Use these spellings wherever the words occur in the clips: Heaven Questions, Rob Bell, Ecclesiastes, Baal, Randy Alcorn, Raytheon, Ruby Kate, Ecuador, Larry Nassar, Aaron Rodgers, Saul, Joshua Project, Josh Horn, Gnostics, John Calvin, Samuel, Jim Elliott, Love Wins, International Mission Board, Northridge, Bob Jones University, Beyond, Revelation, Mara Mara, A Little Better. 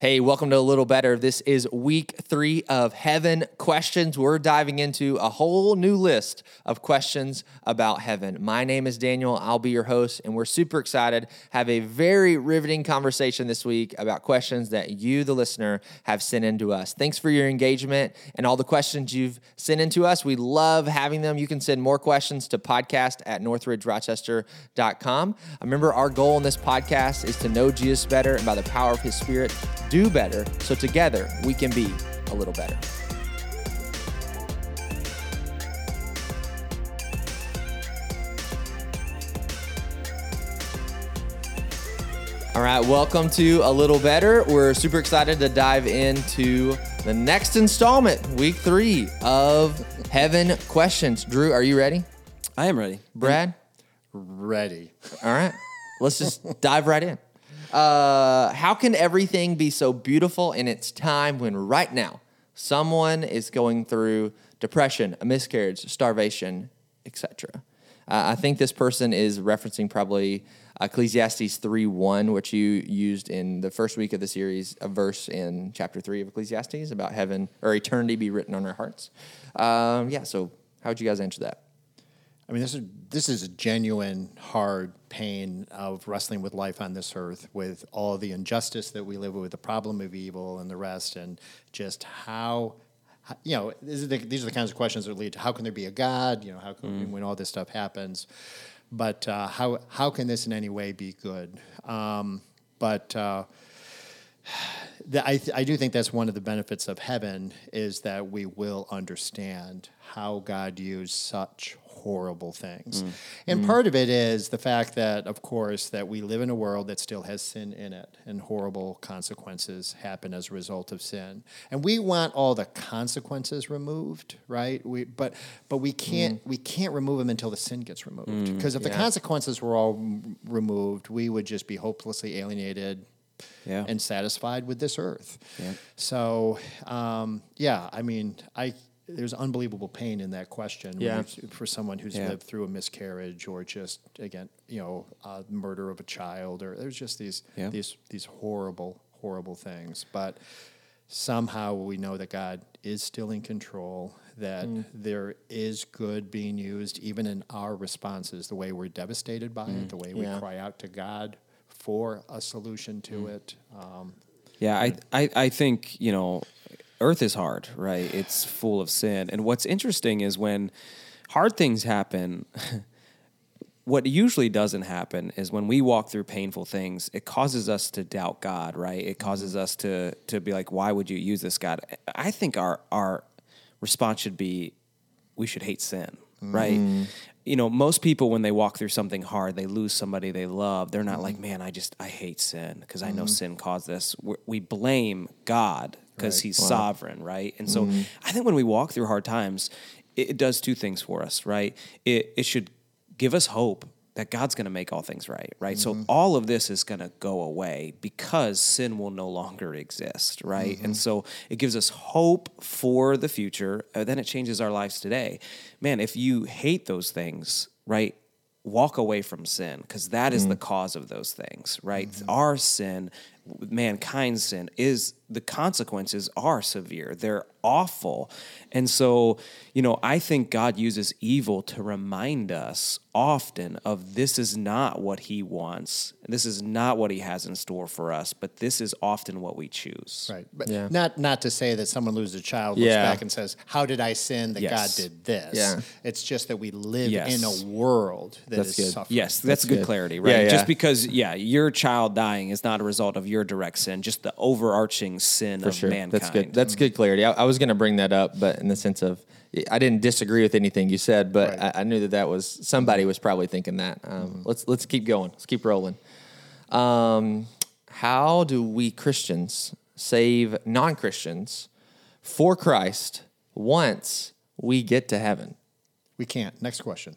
Hey, welcome to A Little Better. This is week 3 of Heaven Questions. We're diving into a whole new list of questions about heaven. My name is Daniel. I'll be your host, and we're super excited. Have a very riveting conversation this week about questions that you, the listener, have sent in to us. Thanks for your engagement and all the questions you've sent in to us. We love having them. You can send more questions to podcast@northridgerochester.com. Remember, our goal in this podcast is to know Jesus better and by the power of his Spirit, do better, so together we can be a little better. All right, welcome to A Little Better. We're super excited to dive into the next installment, week 3 of Heaven Questions. Drew, are you ready? I am ready. Brad? Ready. All right, let's just dive right in. How can everything be so beautiful in its time when right now someone is going through depression, a miscarriage, starvation, etc.? I think this person is referencing probably Ecclesiastes 3:1, which you used in the first week of the series, a verse in chapter 3 of Ecclesiastes about heaven or eternity be written on our hearts. So how would you guys answer that? I mean, this is a genuine, hard pain of wrestling with life on this earth, with all the injustice that we live with, the problem of evil and the rest, and just how, you know, these are the kinds of questions that lead to how can there be a God, you know, how can when all this stuff happens, but how can this in any way be good? I do think that's one of the benefits of heaven is that we will understand how God used such horrible things. And part of it is the fact that, of course, that we live in a world that still has sin in it, and horrible consequences happen as a result of sin. And we want all the consequences removed, right? We can't remove them until the sin gets removed. Because if the consequences were all removed, we would just be hopelessly alienated and satisfied with this earth. Yeah. So, there's unbelievable pain in that question for someone who's lived through a miscarriage or just, again, you know, murder of a child, or there's just these horrible, horrible things. But somehow we know that God is still in control, that there is good being used even in our responses, the way we're devastated by it, the way we cry out to God for a solution to it. I think, you know, Earth is hard, right? It's full of sin. And what's interesting is when hard things happen, what usually doesn't happen is when we walk through painful things, it causes us to doubt God, right? It causes us to be like, why would you use this, God? I think our response should be, we should hate sin, right? You know, most people, when they walk through something hard, they lose somebody they love. They're not like, man, I hate sin because I know sin caused this. We blame God because he's sovereign, right? And so I think when we walk through hard times, it does two things for us, right? It should give us hope that God's going to make all things right, right? So all of this is going to go away because sin will no longer exist, right? And so it gives us hope for the future, and then it changes our lives today. Man, if you hate those things, right, walk away from sin, because that is the cause of those things, right? Our sin, mankind's sin, is the consequences are severe. They're awful. And so, you know, I think God uses evil to remind us often of this is not what he wants. This is not what he has in store for us, but this is often what we choose. Right. But not to say that someone loses a child, looks back and says, how did I sin that God did this? Yeah. It's just that we live in a world that's is suffering. Yes, that's good clarity, right? Just because, your child dying is not a result of your direct sin, just the overarching sin for of mankind. That's good clarity. I was going to bring that up, but in the sense of I didn't disagree with anything you said, but I knew that was somebody was probably thinking that. Let's keep going. Let's keep rolling. How do we Christians save non-Christians for Christ once we get to heaven? We can't. Next question.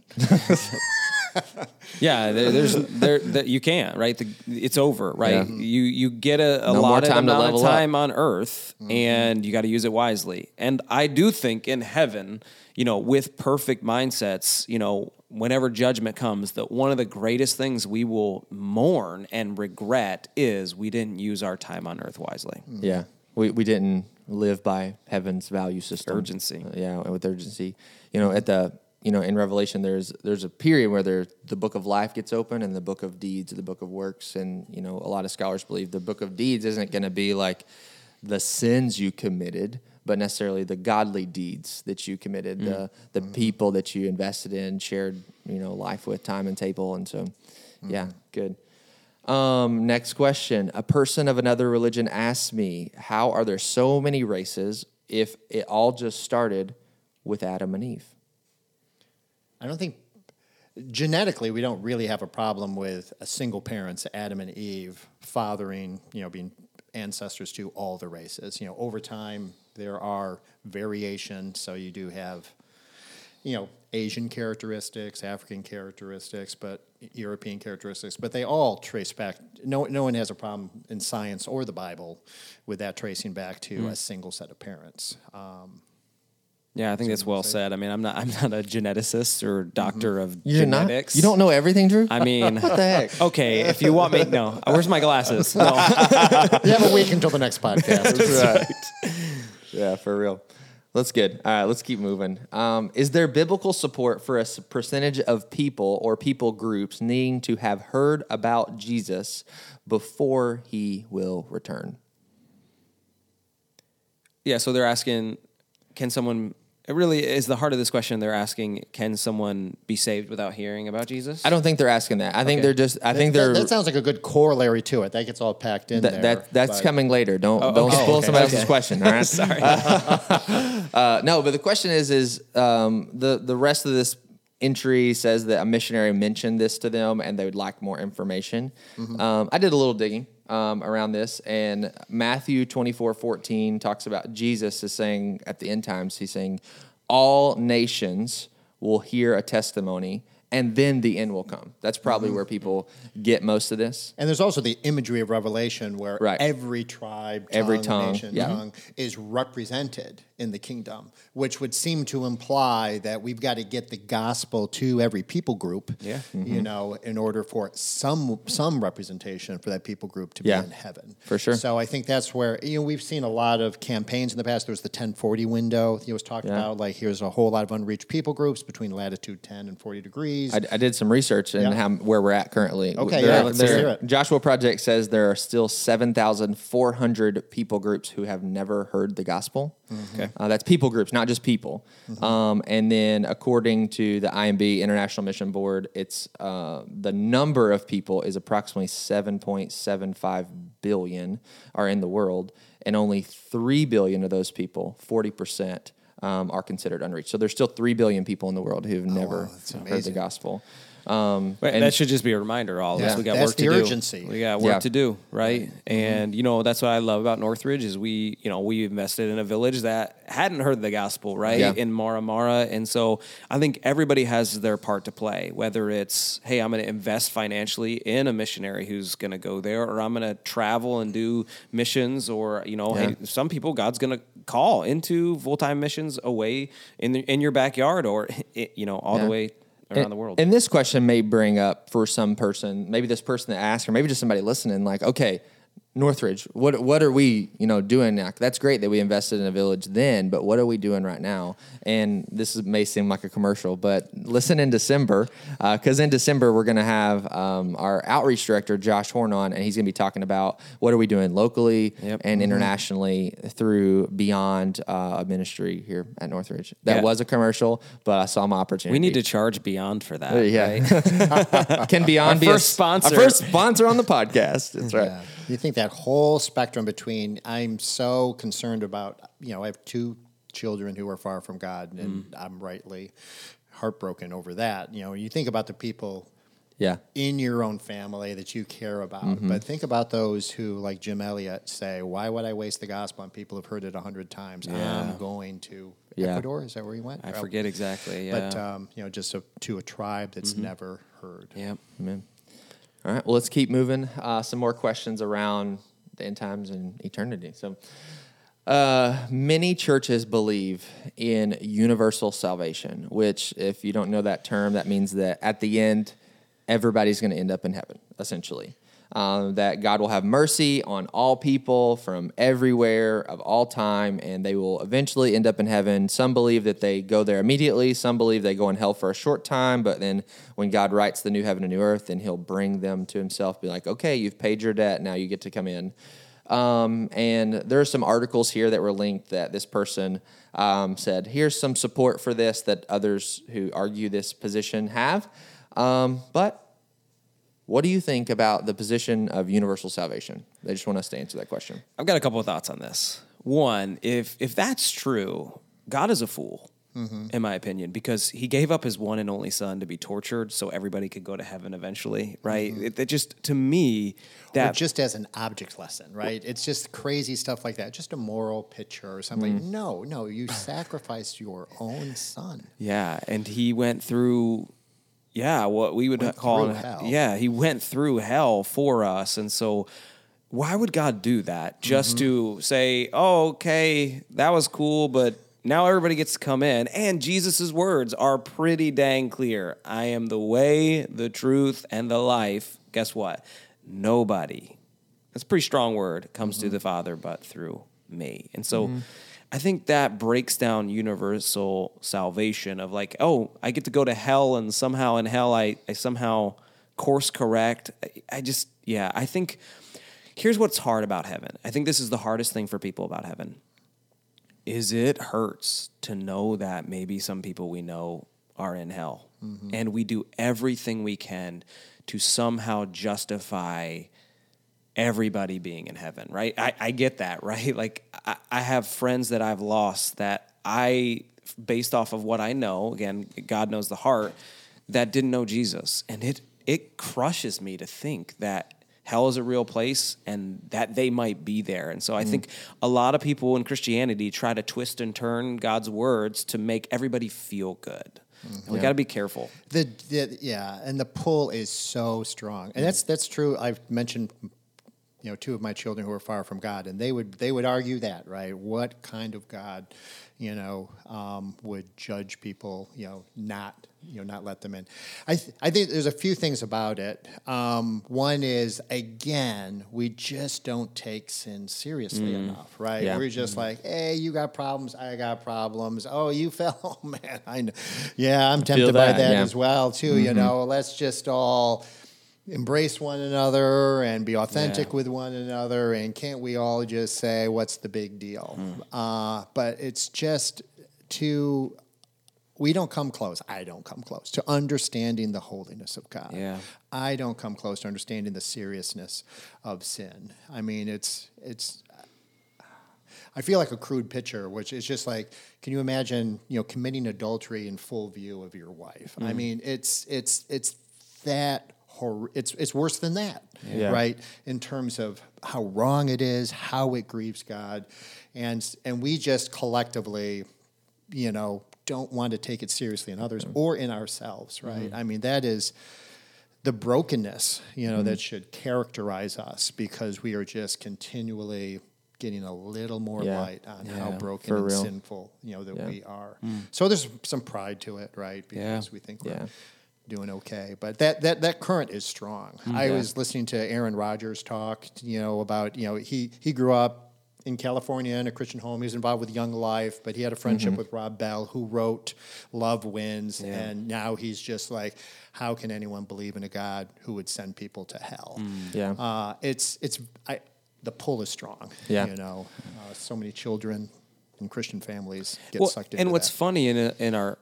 Yeah, there's you can't, right? It's over, right? Yeah. You get a no lot of amount of time up on earth, mm-hmm. and you got to use it wisely. And I do think in heaven, with perfect mindsets, whenever judgment comes, that one of the greatest things we will mourn and regret is we didn't use our time on earth wisely. Mm-hmm. Yeah, we didn't live by heaven's value system. Urgency. With urgency. In Revelation, there's a period where the book of life gets open and the book of deeds, the book of works, and a lot of scholars believe the book of deeds isn't going to be like the sins you committed, but necessarily the godly deeds that you committed, the people that you invested in, shared life with, time and table, and so yeah, good. Next question: a person of another religion asked me, "How are there so many races if it all just started with Adam and Eve?" I don't think genetically we don't really have a problem with a single parents, Adam and Eve, fathering, being ancestors to all the races. Over time there are variation, so you do have, Asian characteristics, African characteristics, but European characteristics, but they all trace back. No one has a problem in science or the Bible with that tracing back to a single set of parents. Yeah, I think that's well said. I mean, I'm not a geneticist or doctor of genetics. You don't know everything, Drew? I mean, what the heck? Okay, if you want me, no. Where's my glasses? No. You have a week until the next podcast. That's right. Yeah, for real. That's good. All right, let's keep moving. Is there biblical support for a percentage of people or people groups needing to have heard about Jesus before he will return? Yeah, so they're asking, can someone... It really is the heart of this question. They're asking, can someone be saved without hearing about Jesus? I don't think they're asking that. I think they're just... That sounds like a good corollary to it. That gets all packed in there. That's coming later. Don't spoil somebody else's question, all right? Sorry. No, but the question is the rest of this entry says that a missionary mentioned this to them and they would like more information. Mm-hmm. I did a little digging around this, and Matthew 24:14 talks about Jesus is saying at the end times, he's saying, all nations will hear a testimony, and then the end will come. That's probably where people get most of this. And there's also the imagery of Revelation where every tribe, every tongue, nation is represented in the kingdom, which would seem to imply that we've got to get the gospel to every people group, in order for some representation for that people group to be in heaven. For sure. So I think that's where, we've seen a lot of campaigns in the past. There was the 1040 window. It was talked about, like, here's a whole lot of unreached people groups between latitude 10 and 40 degrees. I did some research in where we're at currently. Okay, let's hear it. Joshua Project says there are still 7,400 people groups who have never heard the gospel. Mm-hmm. Okay. That's people groups, not just people. Mm-hmm. And then according to the IMB, International Mission Board, it's the number of people is approximately 7.75 billion are in the world, and only 3 billion of those people, 40%, are considered unreached. So there's still 3 billion people in the world who've never heard the gospel. And that should just be a reminder to all of us. We got work to do. That's the urgency. We got work to do, right? Mm-hmm. And, that's what I love about Northridge is we invested in a village that hadn't heard the gospel, right, in Mara Mara. And so I think everybody has their part to play, whether it's, hey, I'm going to invest financially in a missionary who's going to go there, or I'm going to travel and do missions, or, hey, some people God's going to call into full-time missions away in your backyard or, all the way around the world. And this question may bring up for some person, maybe this person that asked, or maybe just somebody listening, like, okay, Northridge, what are we, doing now? That's great that we invested in a village then, but what are we doing right now? And this may seem like a commercial, but listen in December, because in December we're going to have our outreach director, Josh Horn, on, and he's going to be talking about what are we doing locally and internationally through Beyond ministry here at Northridge. That was a commercial, but I saw my opportunity. We need to charge Beyond for that. Yeah. Right? Can Beyond be first sponsor? Our first sponsor on the podcast. That's right. Yeah. You think that whole spectrum between I'm so concerned about, I have 2 children who are far from God, and I'm rightly heartbroken over that. You think about the people yeah, in your own family that you care about. Mm-hmm. But think about those who, like Jim Elliott, say, why would I waste the gospel on people who've heard it 100 times? Yeah. I'm going to Ecuador. Is that where you went? I forget exactly. Yeah. But, just to a tribe that's mm-hmm. never heard. Yeah. Amen. All right. Well, let's keep moving. Some more questions around the end times and eternity. So many churches believe in universal salvation, which, if you don't know that term, that means that at the end, everybody's going to end up in heaven, essentially. That God will have mercy on all people from everywhere of all time, and they will eventually end up in heaven. Some believe that they go there immediately. Some believe they go in hell for a short time, but then when God writes the new heaven and new earth, then he'll bring them to himself, be like, okay, you've paid your debt, now you get to come in. And there are some articles here that were linked that this person said, here's some support for this that others who argue this position have. But what do you think about the position of universal salvation? I just want us to answer that question. I've got a couple of thoughts on this. One, if that's true, God is a fool, mm-hmm. in my opinion, because he gave up his one and only son to be tortured so everybody could go to heaven eventually, right? Mm-hmm. It just, to me, that... Or just as an object lesson, right? It's just crazy stuff like that, just a moral picture or something. Mm-hmm. No, you sacrificed your own son. Yeah, and he went through... Yeah, what we would call hell. Yeah, he went through hell for us. And so why would God do that? Just mm-hmm. to say, oh, okay, that was cool, but now everybody gets to come in. And Jesus' words are pretty dang clear. I am the way, the truth, and the life. Guess what? Nobody. That's a pretty strong word. Comes mm-hmm. to the Father, but through me. And so... Mm-hmm. I think that breaks down universal salvation of like, oh, I get to go to hell and somehow in hell I somehow course correct. I think here's what's hard about heaven. I think this is the hardest thing for people about heaven is it hurts to know that maybe some people we know are in hell. Mm-hmm. And we do everything we can to somehow justify everybody being in heaven, right? I get that, right? Like, I have friends that I've lost that I, based off of what I know, again, God knows the heart, that didn't know Jesus. And it crushes me to think that hell is a real place and that they might be there. And so I think a lot of people in Christianity try to twist and turn God's words to make everybody feel good. Mm-hmm. We got to be careful. And the pull is so strong. And that's true. I've mentioned... two of my children who are far from God, and they would argue that, right? What kind of God, would judge people, not let them in? I think there's a few things about it. One is, again, we just don't take sin seriously enough, right? Yeah. We're just like, hey, you got problems, I got problems. Oh, you fell, oh man, I know. Yeah, I'm tempted by that as well too. Mm-hmm. Let's just all embrace one another and be authentic with one another, and can't we all just say, what's the big deal? But it's just too... We don't come close. I don't come close to understanding the holiness of God. Yeah. I don't come close to understanding the seriousness of sin. I mean, it's I feel like a crude picture, which is just like, can you imagine, committing adultery in full view of your wife? Mm. I mean, it's that... It's worse than that, right? In terms of how wrong it is, how it grieves God, and we just collectively, don't want to take it seriously in others or in ourselves, right? Mm-hmm. I mean, that is the brokenness, that should characterize us, because we are just continually getting a little more light on how broken and sinful, that we are. Mm. So there's some pride to it, right? Because we think we're doing okay, but that current is strong. Mm-hmm. I was listening to Aaron Rodgers talk, about, he grew up in California in a Christian home. He was involved with Young Life, but he had a friendship with Rob Bell, who wrote Love Wins, and now he's just like, how can anyone believe in a God who would send people to hell? Mm. Yeah, the pull is strong. Yeah, so many children in Christian families get sucked into. And what's funny in our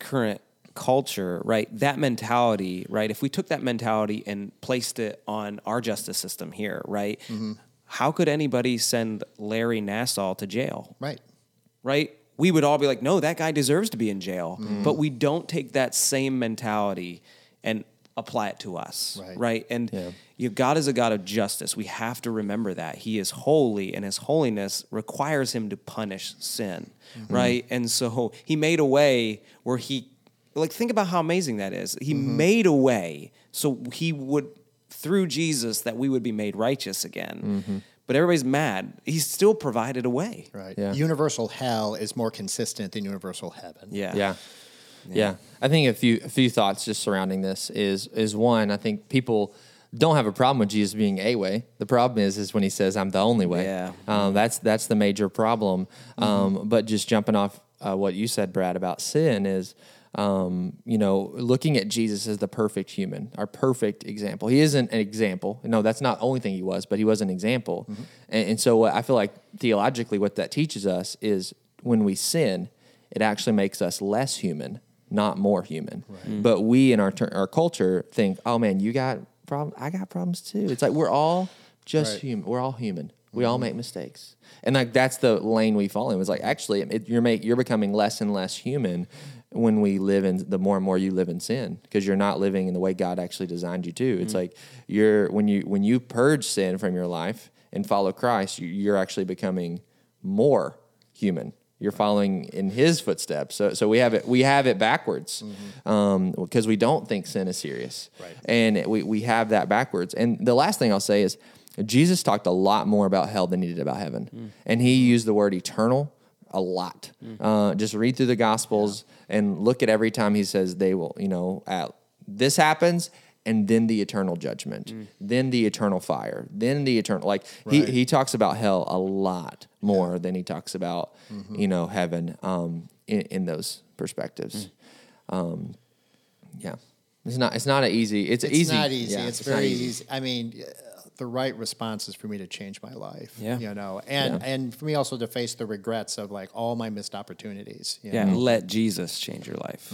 current culture, right? That mentality, right? If we took that mentality and placed it on our justice system here, right? Mm-hmm. How could anybody send Larry Nassar to jail? Right? We would all be like, no, that guy deserves to be in jail. Mm-hmm. But we don't take that same mentality and apply it to us, right? And God is a God of justice. We have to remember that. He is holy, and his holiness requires him to punish sin, right? And so he made a way where he, like, think about how amazing that is. He made a way so he would, through Jesus, that we would be made righteous again. But everybody's mad. He's still provided a way. Right. Yeah. Universal hell is more consistent than universal heaven. Yeah. I think a few thoughts just surrounding this is one, I think people don't have a problem with Jesus being a way. The problem is when he says, I'm the only way. Yeah. That's the major problem. But just jumping off what you said, Brad, about sin is, looking at Jesus as the perfect human, our perfect example. He isn't an example. No, that's not the only thing he was, but he was an example. And so what I feel like theologically what that teaches us is when we sin, it actually makes us less human, not more human. Right. But we in our culture think, oh man, you got problems, I got problems too. It's like we're all just human. We're all human. We all make mistakes. And like that's the lane we fall in. It's like actually you're becoming less and less human when we live in the more and more you live in sin, because you're not living in the way God actually designed you to. It's like you're when you purge sin from your life and follow Christ, you're actually becoming more human. You're following in his footsteps. So we have it backwards because we don't think sin is serious. Right. And we have that backwards. And the last thing I'll say is Jesus talked a lot more about hell than he did about heaven. And he used the word eternal a lot. Just read through the Gospels and look at every time he says they will, this happens, and then the eternal judgment, then the eternal fire, then the eternal, he talks about hell a lot more than he talks about, heaven in those perspectives. It's not easy. Yeah, it's very easy. I mean, the right response is for me to change my life, and for me also to face the regrets of like all my missed opportunities. Let Jesus change your life.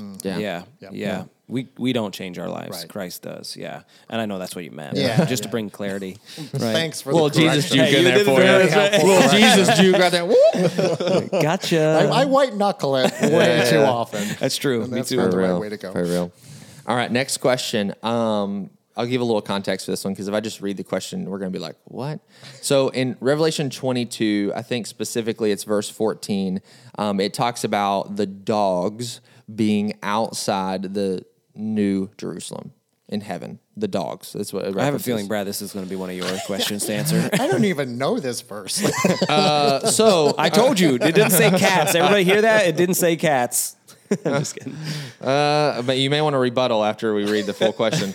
We don't change our lives. Right. Christ does. Yeah. And I know that's what you meant. Yeah. Just to bring clarity. Right. Thanks for the correction. Jesus Duke in there for you. Well, Jesus Duke right there. Gotcha. I white knuckle it way too often. That's true. And that's not the right way to go. For real. All right. Next question. I'll give a little context for this one because if I just read the question, we're going to be like, what? So in Revelation 22, I think specifically it's verse 14, it talks about the dogs being outside the New Jerusalem in heaven. The dogs. That's what I have a feeling, Brad, this is going to be one of your questions to answer. I don't even know this verse. So I told you, it didn't say cats. Everybody hear that? It didn't say cats. I'm just kidding. But you may want to rebuttal after we read the full question.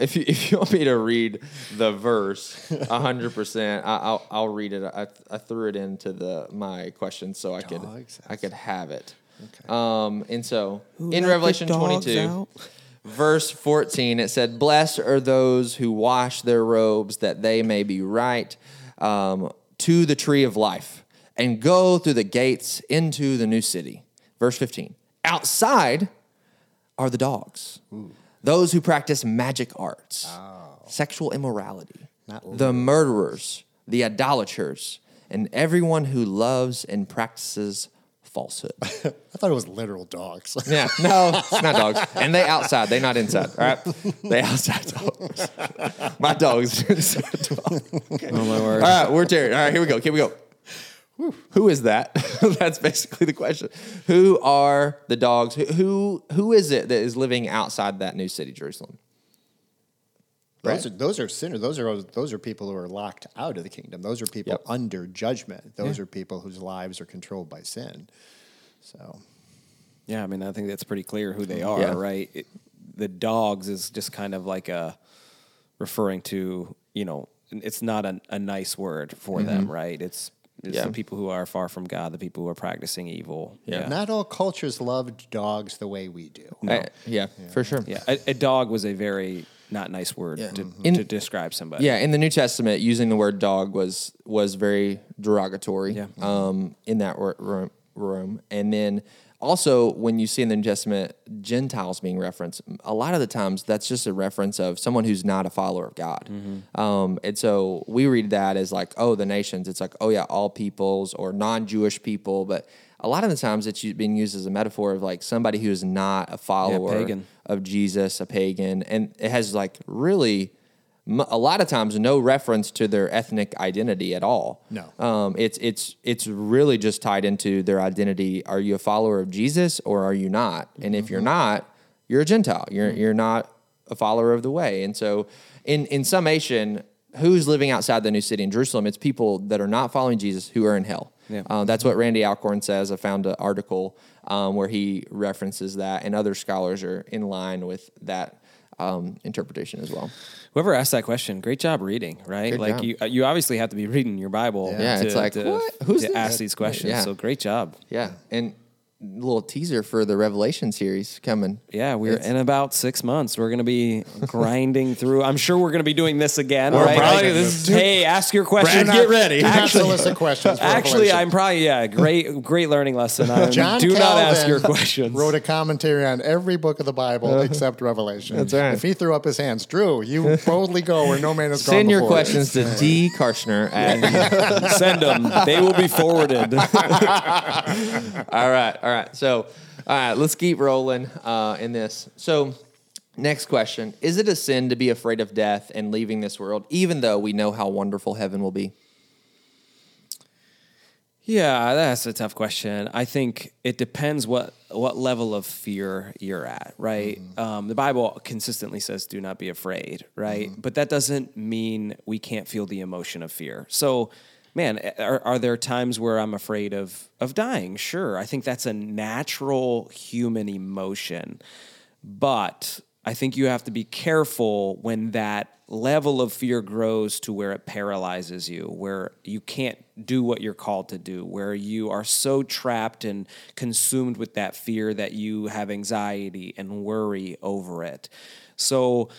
If you want me to read the verse 100%, I'll read it. I threw it into my question so I could have it. Okay. And so in Revelation 22, verse 14, it said, "Blessed are those who wash their robes, that they may be right to the tree of life, and go through the gates into the new city." Verse 15, "Outside are the dogs, those who practice magic arts, sexual immorality, the murderers, the idolaters, and everyone who loves and practices falsehood." I thought it was literal dogs. Yeah, no, it's not dogs. And they outside, they not inside. All right, they outside dogs. My dogs inside dog. Okay. Oh my word! All right, we're tearing. All right, here we go. Here we go. Whew. Who is that? That's basically the question. Who are the dogs? Who is it that is living outside that new city, Jerusalem? Right? Those are sinners. Those are people who are locked out of the kingdom. Those are people under judgment. Those are people whose lives are controlled by sin. So, yeah, I mean, I think that's pretty clear who they are, right? The dogs is just kind of like referring to, it's not a nice word for them, right? It's the people who are far from God, the people who are practicing evil. Yeah. Not all cultures loved dogs the way we do. No. For sure. Yeah, a dog was a very not nice word to describe somebody. Yeah, in the New Testament, using the word dog was very derogatory in that room. And then Also, when you see in the New Testament Gentiles being referenced, a lot of the times that's just a reference of someone who's not a follower of God. Mm-hmm. And so we read that as like, oh, the nations. It's like, oh, yeah, all peoples or non-Jewish people. But a lot of the times it's being used as a metaphor of like somebody who is not a follower of Jesus, a pagan. And it has like really a lot of times no reference to their ethnic identity at all. No. It's really just tied into their identity. Are you a follower of Jesus or are you not? And if you're not, you're a Gentile. You're not a follower of the way. And so in summation, who's living outside the new city in Jerusalem? It's people that are not following Jesus who are in hell. Yeah. That's what Randy Alcorn says. I found an article where he references that, and other scholars are in line with that interpretation as well. Whoever asked that question, great job reading, right? Good like job. You obviously have to be reading your Bible. Yeah, it's like what? Who's to ask these questions? Yeah. So great job. Yeah, and a little teaser for the Revelation series coming. Yeah, it's in about 6 months. We're going to be grinding through. I'm sure we're going to be doing this again. Right? Hey, ask your questions. Get ready. Actually, I'm probably great learning lesson. John Calvin not ask your questions. Wrote a commentary on every book of the Bible except Revelation. That's right. If he threw up his hands, Drew, you boldly go where no man has gone before. Send your questions to D. Karshner and send them. They will be forwarded. All right. All right, let's keep rolling in this. So, next question. Is it a sin to be afraid of death and leaving this world, even though we know how wonderful heaven will be? Yeah, that's a tough question. I think it depends what level of fear you're at, right? Mm-hmm. The Bible consistently says, do not be afraid, right? Mm-hmm. But that doesn't mean we can't feel the emotion of fear. So, man, are there times where I'm afraid of dying? Sure. I think that's a natural human emotion. But I think you have to be careful when that level of fear grows to where it paralyzes you, where you can't do what you're called to do, where you are so trapped and consumed with that fear that you have anxiety and worry over it. So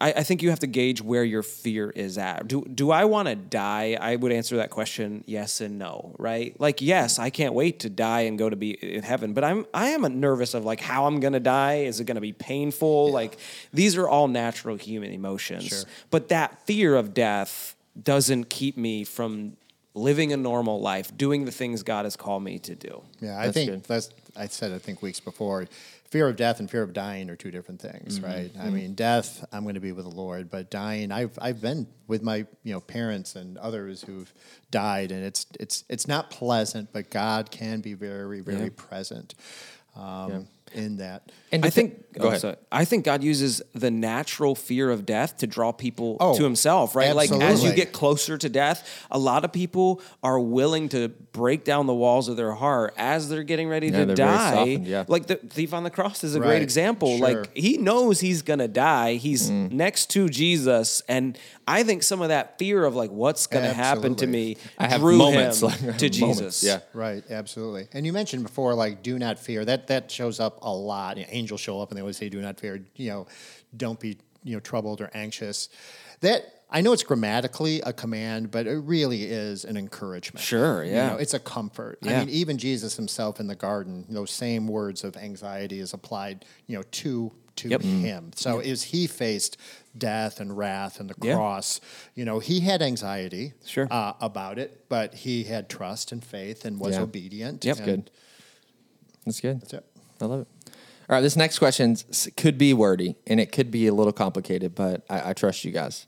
I think you have to gauge where your fear is at. Do I want to die? I would answer that question yes and no, right? Like, yes, I can't wait to die and go to be in heaven, but I am nervous of like how I'm going to die. Is it going to be painful? Yeah. Like, these are all natural human emotions. Sure. But that fear of death doesn't keep me from living a normal life, doing the things God has called me to do. Yeah, I think I think weeks before, fear of death and fear of dying are two different things, right? Mm-hmm. I mean, death, I'm going to be with the Lord, but dying, I've been with my parents and others who've died, and it's not pleasant, but God can be very, very present in that. And I think I think God uses the natural fear of death to draw people to Himself, right? Absolutely. Like, as you get closer to death, a lot of people are willing to break down the walls of their heart as they're getting ready to die. Like the thief on the cross is a great example. Sure. Like, he knows he's gonna die. He's next to Jesus, and I think some of that fear of like what's gonna happen to me drew moments him to Jesus. Yeah, right. Absolutely. And you mentioned before, like, do not fear. That shows up a lot. You know, angels show up and they always say, "Do not fear." Don't be troubled or anxious. That, I know it's grammatically a command, but it really is an encouragement. Sure, yeah. It's a comfort. Yeah. I mean, even Jesus himself in the garden, those same words of anxiety is applied, to him. So as he faced death and wrath and the cross, he had anxiety about it, but he had trust and faith and was obedient. Yep. That's good. That's it. I love it. All right, this next question could be wordy, and it could be a little complicated, but I trust you guys.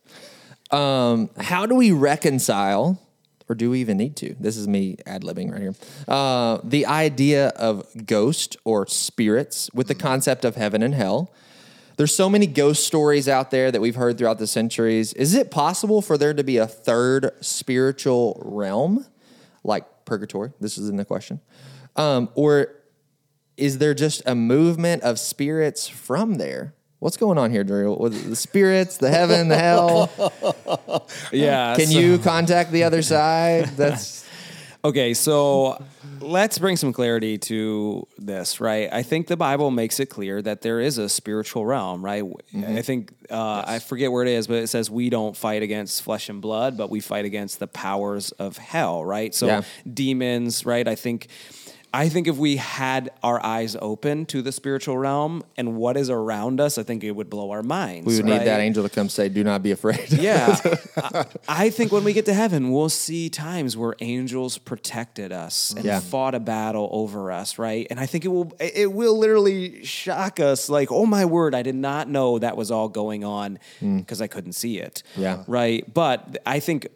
How do we reconcile, or do we even need to? This is me ad-libbing right here. The idea of ghost or spirits with the concept of heaven and hell. There's so many ghost stories out there that we've heard throughout the centuries. Is it possible for there to be a third spiritual realm, like purgatory? This is in the question. Or is there just a movement of spirits from there? What's going on here, Drew? The spirits, the heaven, the hell. Yeah. Can you contact the other side? That's okay. So let's bring some clarity to this, right? I think the Bible makes it clear that there is a spiritual realm, right? Mm-hmm. I think I forget where it is, but it says we don't fight against flesh and blood, but we fight against the powers of hell, right? So demons, right? I think I think if we had our eyes open to the spiritual realm and what is around us, I think it would blow our minds. We would need that angel to come say, do not be afraid. Yeah. I think when we get to heaven, we'll see times where angels protected us and fought a battle over us, right? And I think it will literally shock us like, oh my word, I did not know that was all going on because I couldn't see it, right? But I think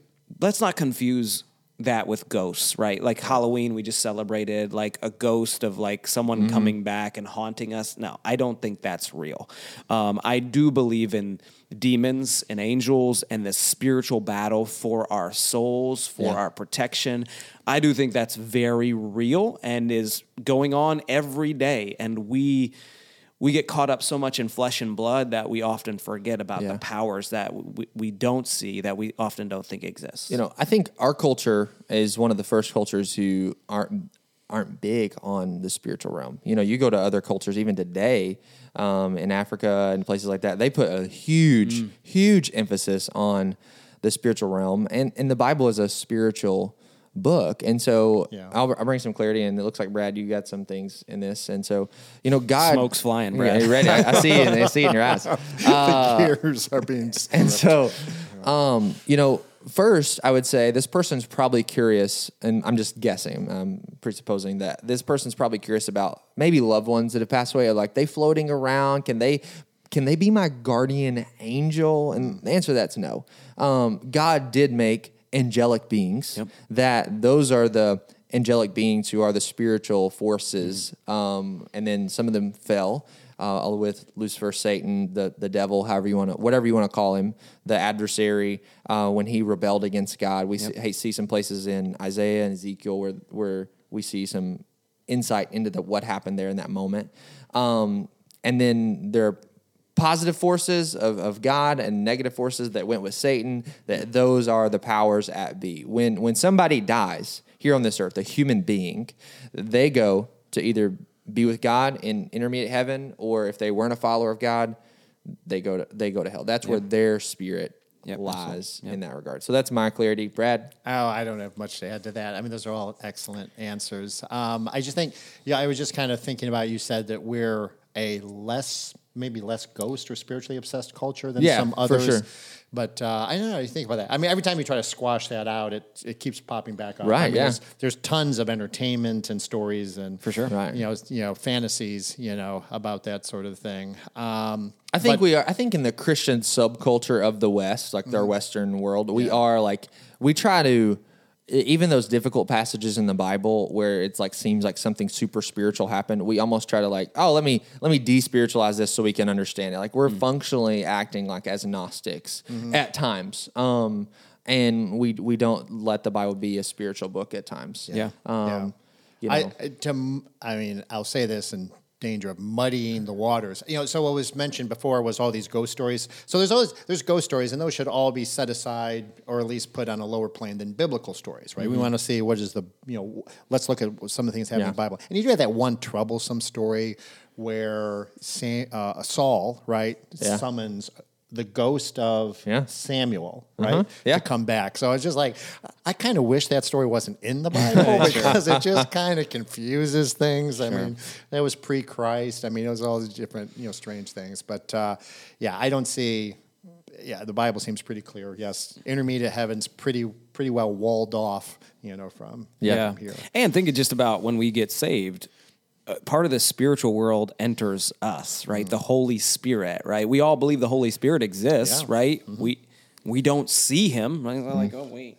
let's not confuse that with ghosts, right? Like Halloween, we just celebrated like a ghost of like someone coming back and haunting us. No, I don't think that's real. I do believe in demons and angels and this spiritual battle for our souls, for our protection. I do think that's very real and is going on every day. And we get caught up so much in flesh and blood that we often forget about the powers that we don't see, that we often don't think exists. You know, I think our culture is one of the first cultures who aren't big on the spiritual realm. You know, you go to other cultures, even today, in Africa and places like that, they put a huge emphasis on the spiritual realm. And the Bible is a spiritual book. And so I'll bring some clarity in. It looks like, Brad, you got some things in this. And so, you know, God... Smoke's flying, Brad. Yeah, ready? I see it in your eyes. The gears are being stripped. And so, you know, first, I would say this person's probably curious, and I'm just guessing, I'm presupposing that this person's probably curious about maybe loved ones that have passed away. Are like, they floating around? Can they be my guardian angel? And the answer to that's no. God did make angelic beings, that those are the angelic beings who are the spiritual forces. And then some of them fell, with Lucifer, Satan, the devil, whatever you want to call him, the adversary, when he rebelled against God. We see some places in Isaiah and Ezekiel where we see some insight into what happened there in that moment. And then there are positive forces of God and negative forces that went with Satan, that those are the powers at be. When somebody dies here on this earth, a human being, they go to either be with God in intermediate heaven, or if they weren't a follower of God, they go to hell. That's where their spirit lies in that regard. So that's my clarity. Brad? Oh, I don't have much to add to that. I mean, those are all excellent answers. I just think, I was just kind of thinking about, you said that we're a maybe less ghost or spiritually obsessed culture than some others. For sure. But I don't know how you think about that. I mean, every time you try to squash that out, it keeps popping back up. Right, I mean, there's tons of entertainment and stories and fantasies, about that sort of thing. I think I think in the Christian subculture of the West, like their Western world, we are like, we try to, even those difficult passages in the Bible where it's like seems like something super spiritual happened, we almost try to like, let me de-spiritualize this so we can understand it. Like we're functionally acting like as Gnostics at times. And we don't let the Bible be a spiritual book at times. Yeah. I'll say this and danger of muddying the waters. So what was mentioned before was all these ghost stories. So there's ghost stories, and those should all be set aside or at least put on a lower plane than biblical stories, right? We want to see what is let's look at some of the things happening in the Bible. And you do have that one troublesome story where Saul, right, summons the ghost of Samuel, right? To come back. So I was just like, I kind of wish that story wasn't in the Bible because it just kind of confuses things. I mean, that was pre-Christ. I mean, it was all these different, strange things. But I don't see. The Bible seems pretty clear. Yes, intermediate heaven's pretty well walled off, from here. And think just about when we get saved. Part of the spiritual world enters us, right? The Holy Spirit, right? We all believe the Holy Spirit exists, right? Mm-hmm. We don't see him, right? We're like, oh, wait.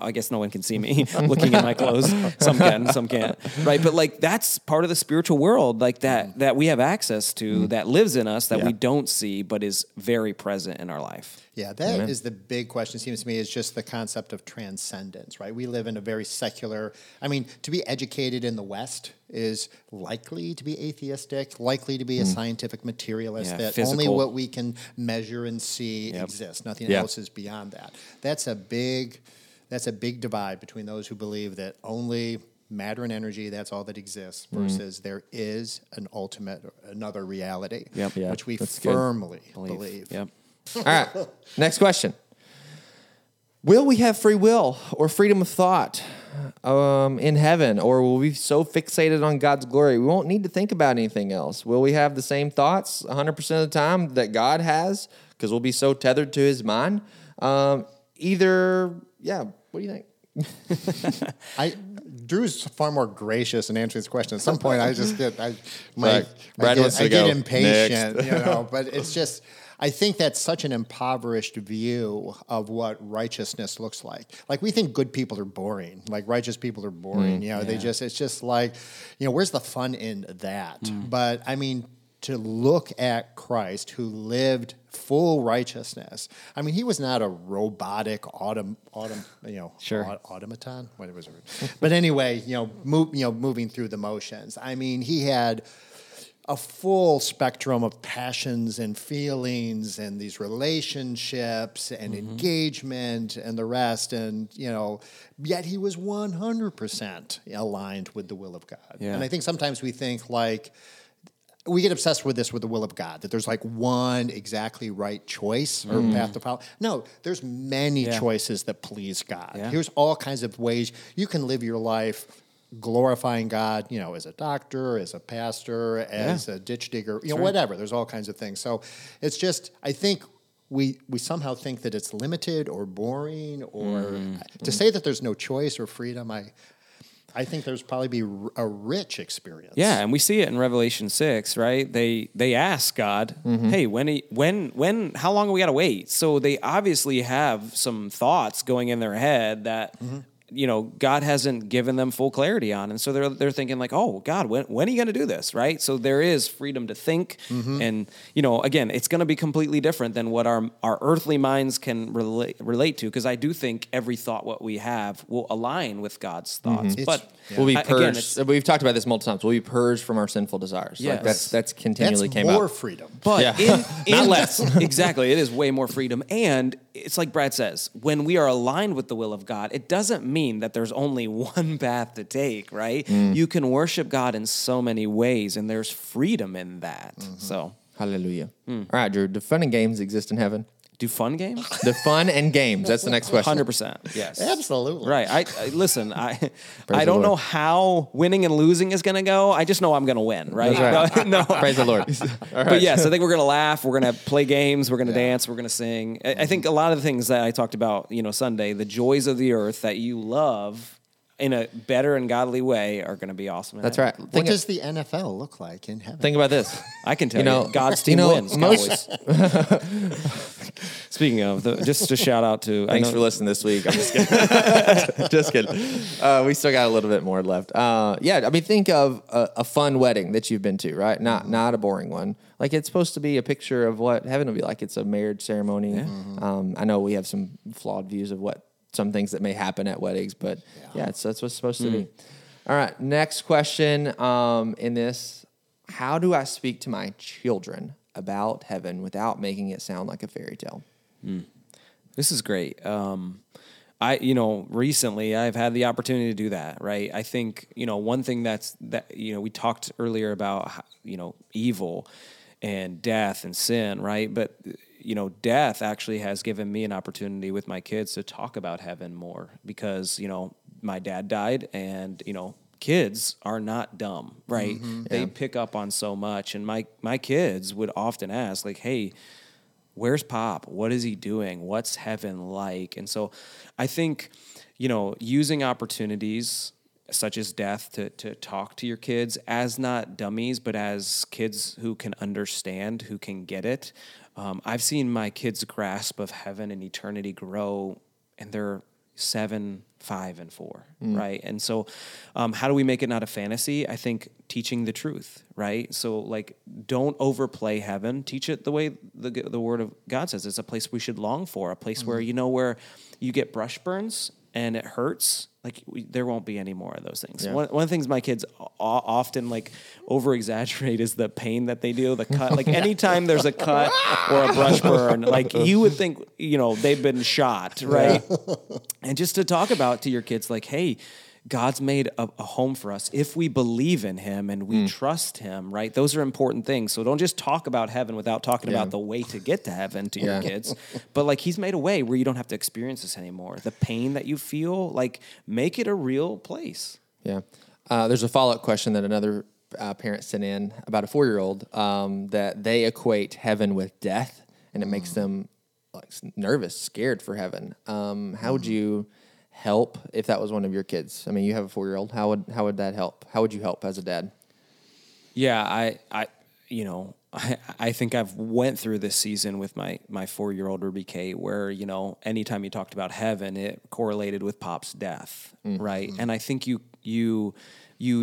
I guess no one can see me looking at my clothes. Some can, some can't, right? But like that's part of the spiritual world, like that we have access to, that lives in us, that we don't see, but is very present in our life. Yeah, that is the big question, it seems to me, is just the concept of transcendence, right? We live in a very secular, to be educated in the West is likely to be atheistic, likely to be a scientific materialist, that physical. Only what we can measure and see exists. Nothing else is beyond that. That's a big divide between those who believe that only matter and energy, that's all that exists, versus there is an ultimate, another reality, which we firmly believe. Yep. All right, next question. Will we have free will or freedom of thought? in heaven, or will we be so fixated on God's glory we won't need to think about anything else? Will we have the same thoughts 100% of the time that God has because we'll be so tethered to his mind? What do you think? Drew's far more gracious in answering this question. At some point, I just get I get impatient, you know. But it's just, I think that's such an impoverished view of what righteousness looks like. Like, we think good people are boring. Like, righteous people are boring. They just, it's just like, you know, where's the fun in that? But I mean, to look at Christ, who lived full righteousness. I mean, he was not a robotic automaton, whatever. But anyway, moving through the motions. I mean, he had a full spectrum of passions and feelings and these relationships and engagement and the rest. And, yet he was 100% aligned with the will of God. Yeah. And I think sometimes we think we get obsessed with this, with the will of God, that there's one exactly right choice or path to follow. No, there's many choices that please God. Yeah. Here's all kinds of ways you can live your life glorifying God, as a doctor, as a pastor, as a ditch digger, whatever. There's all kinds of things. So it's just, I think we somehow think that it's limited or boring, or to say that there's no choice or freedom, I think there's probably be a rich experience. Yeah, and we see it in Revelation 6, right? They ask God, "Hey, when how long do we got to wait?" So they obviously have some thoughts going in their head that God hasn't given them full clarity on, and so they're thinking "Oh God, when are you going to do this?" Right? So there is freedom to think, and again, it's going to be completely different than what our earthly minds can relate to. Because I do think every thought what we have will align with God's thoughts, but we'll be purged. Again, we've talked about this multiple times. We'll be purged from our sinful desires. Yes. That's continually came up. More freedom, but in less. Exactly, it is way more freedom, and it's like Brad says, when we are aligned with the will of God, it doesn't mean that there's only one path to take, right? You can worship God in so many ways, and there's freedom in that. So, hallelujah. All right, Drew, do fun and games exist in heaven? Do fun games? The fun and games. That's the next question. 100%. Yes. Absolutely. Right. I listen, I don't know how winning and losing is going to go. I just know I'm going to win, right? That's right. No. Praise the Lord. All right. But yes, I think we're going to laugh. We're going to play games. We're going to dance. We're going to sing. I think a lot of the things that I talked about, Sunday, the joys of the earth that you love in a better and godly way are going to be awesome. That's right. What does the NFL look like in heaven? Think about this. I can tell you. God's team wins. Speaking of, just a shout out to... Thanks for listening this week. I'm just kidding. We still got a little bit more left. Think of a fun wedding that you've been to, right? Not a boring one. It's supposed to be a picture of what heaven will be like. It's a marriage ceremony. Yeah. I know we have some flawed views of some things that may happen at weddings, but that's what's supposed to be. All right, next question in this. How do I speak to my children about heaven without making it sound like a fairy tale? This is great. Recently I've had the opportunity to do that, right? I think, one thing that we talked earlier about, evil and death and sin, right? But death actually has given me an opportunity with my kids to talk about heaven more because, my dad died and, kids are not dumb, right? They pick up on so much. And my kids would often ask hey, where's Pop? What is he doing? What's heaven like? And so I think, using opportunities such as death to talk to your kids as not dummies, but as kids who can understand, who can get it. I've seen my kids' grasp of heaven and eternity grow, and they're 7, 5, and 4, right? And so how do we make it not a fantasy? I think teaching the truth, right? So don't overplay heaven. Teach it the way the Word of God says. It's a place we should long for, a place where, where you get brush burns and it hurts. There won't be any more of those things. Yeah. One of the things my kids often over-exaggerate is the pain that they do, the cut. Anytime there's a cut or a brush burn, you would think, they've been shot, right? Yeah. And just to talk about to your kids, hey, God's made a home for us if we believe in him and we trust him, right? Those are important things. So don't just talk about heaven without talking about the way to get to heaven to your kids. But like he's made a way where you don't have to experience this anymore. The pain that you feel, like make it a real place. Yeah. There's a follow-up question that another parent sent in about a 4-year-old that they equate heaven with death, and it makes them like nervous, scared for heaven. How would you help if that was one of your kids? I mean, you have a 4-year-old. How would that help? How would you help as a dad? Yeah, I think I've went through this season with my 4-year-old Ruby Kate where, you know, anytime you talked about heaven, it correlated with Pop's death, right? And I think you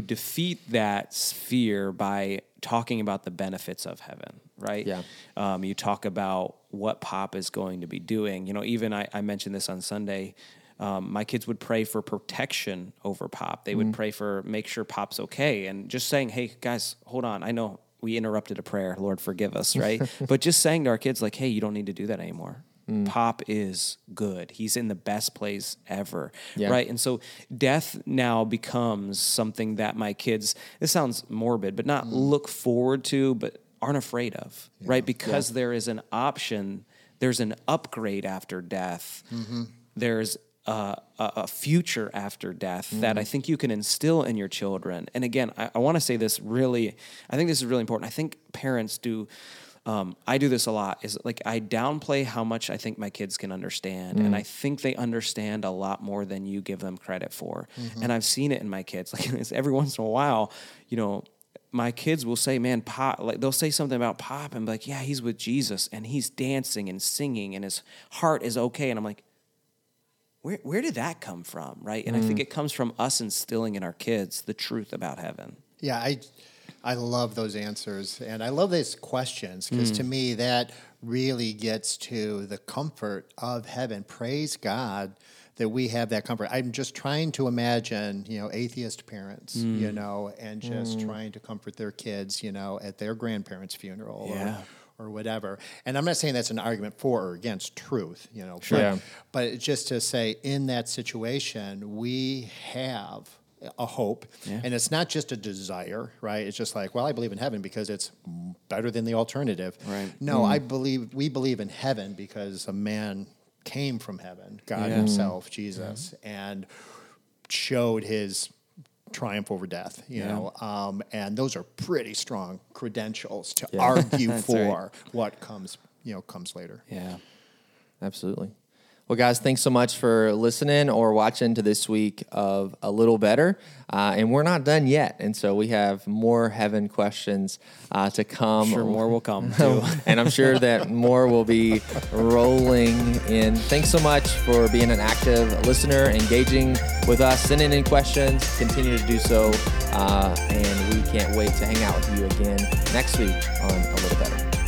defeat that fear by talking about the benefits of heaven, right? Yeah. You talk about what Pop is going to be doing. You know, even I mentioned this on Sunday. My kids would pray for protection over Pop. They would pray for make sure Pop's okay. And just saying, hey, guys, hold on. I know we interrupted a prayer. Lord, forgive us, right? But just saying to our kids, like, hey, you don't need to do that anymore. Pop is good. He's in the best place ever, right? And so death now becomes something that my kids, this sounds morbid, but not look forward to, but aren't afraid of, right? Because there is an option. There's an upgrade after death. There's a future after death that I think you can instill in your children. And again, I want to say this really, I think this is really important. I think parents do, I do this a lot, is like I downplay how much I think my kids can understand. And I think they understand a lot more than you give them credit for. And I've seen it in my kids. Like it's every once in a while, you know, my kids will say, man, Pop, like they'll say something about Pop and be like, yeah, he's with Jesus and he's dancing and singing and his heart is okay. And I'm like, Where did that come from, right? And I think it comes from us instilling in our kids the truth about heaven. Yeah, I love those answers, and I love these questions, because to me that really gets to the comfort of heaven. Praise God that we have that comfort. I'm just trying to imagine, you know, atheist parents, you know, and just trying to comfort their kids, you know, at their grandparents' funeral or whatever. And I'm not saying that's an argument for or against truth, you know, sure. But just to say in that situation, we have a hope, and it's not just a desire, right? It's just like, well, I believe in heaven because it's better than the alternative. Right. No, we believe in heaven because a man came from heaven, God himself, Jesus, and showed his triumph over death, you know, and those are pretty strong credentials to argue for what comes later. Yeah, absolutely. Well, guys, thanks so much for listening or watching to this week of A Little Better. And we're not done yet. And so we have more heaven questions to come. I'm sure more will come, too. And I'm sure that more will be rolling in. Thanks so much for being an active listener, engaging with us, sending in questions. Continue to do so. And we can't wait to hang out with you again next week on A Little Better.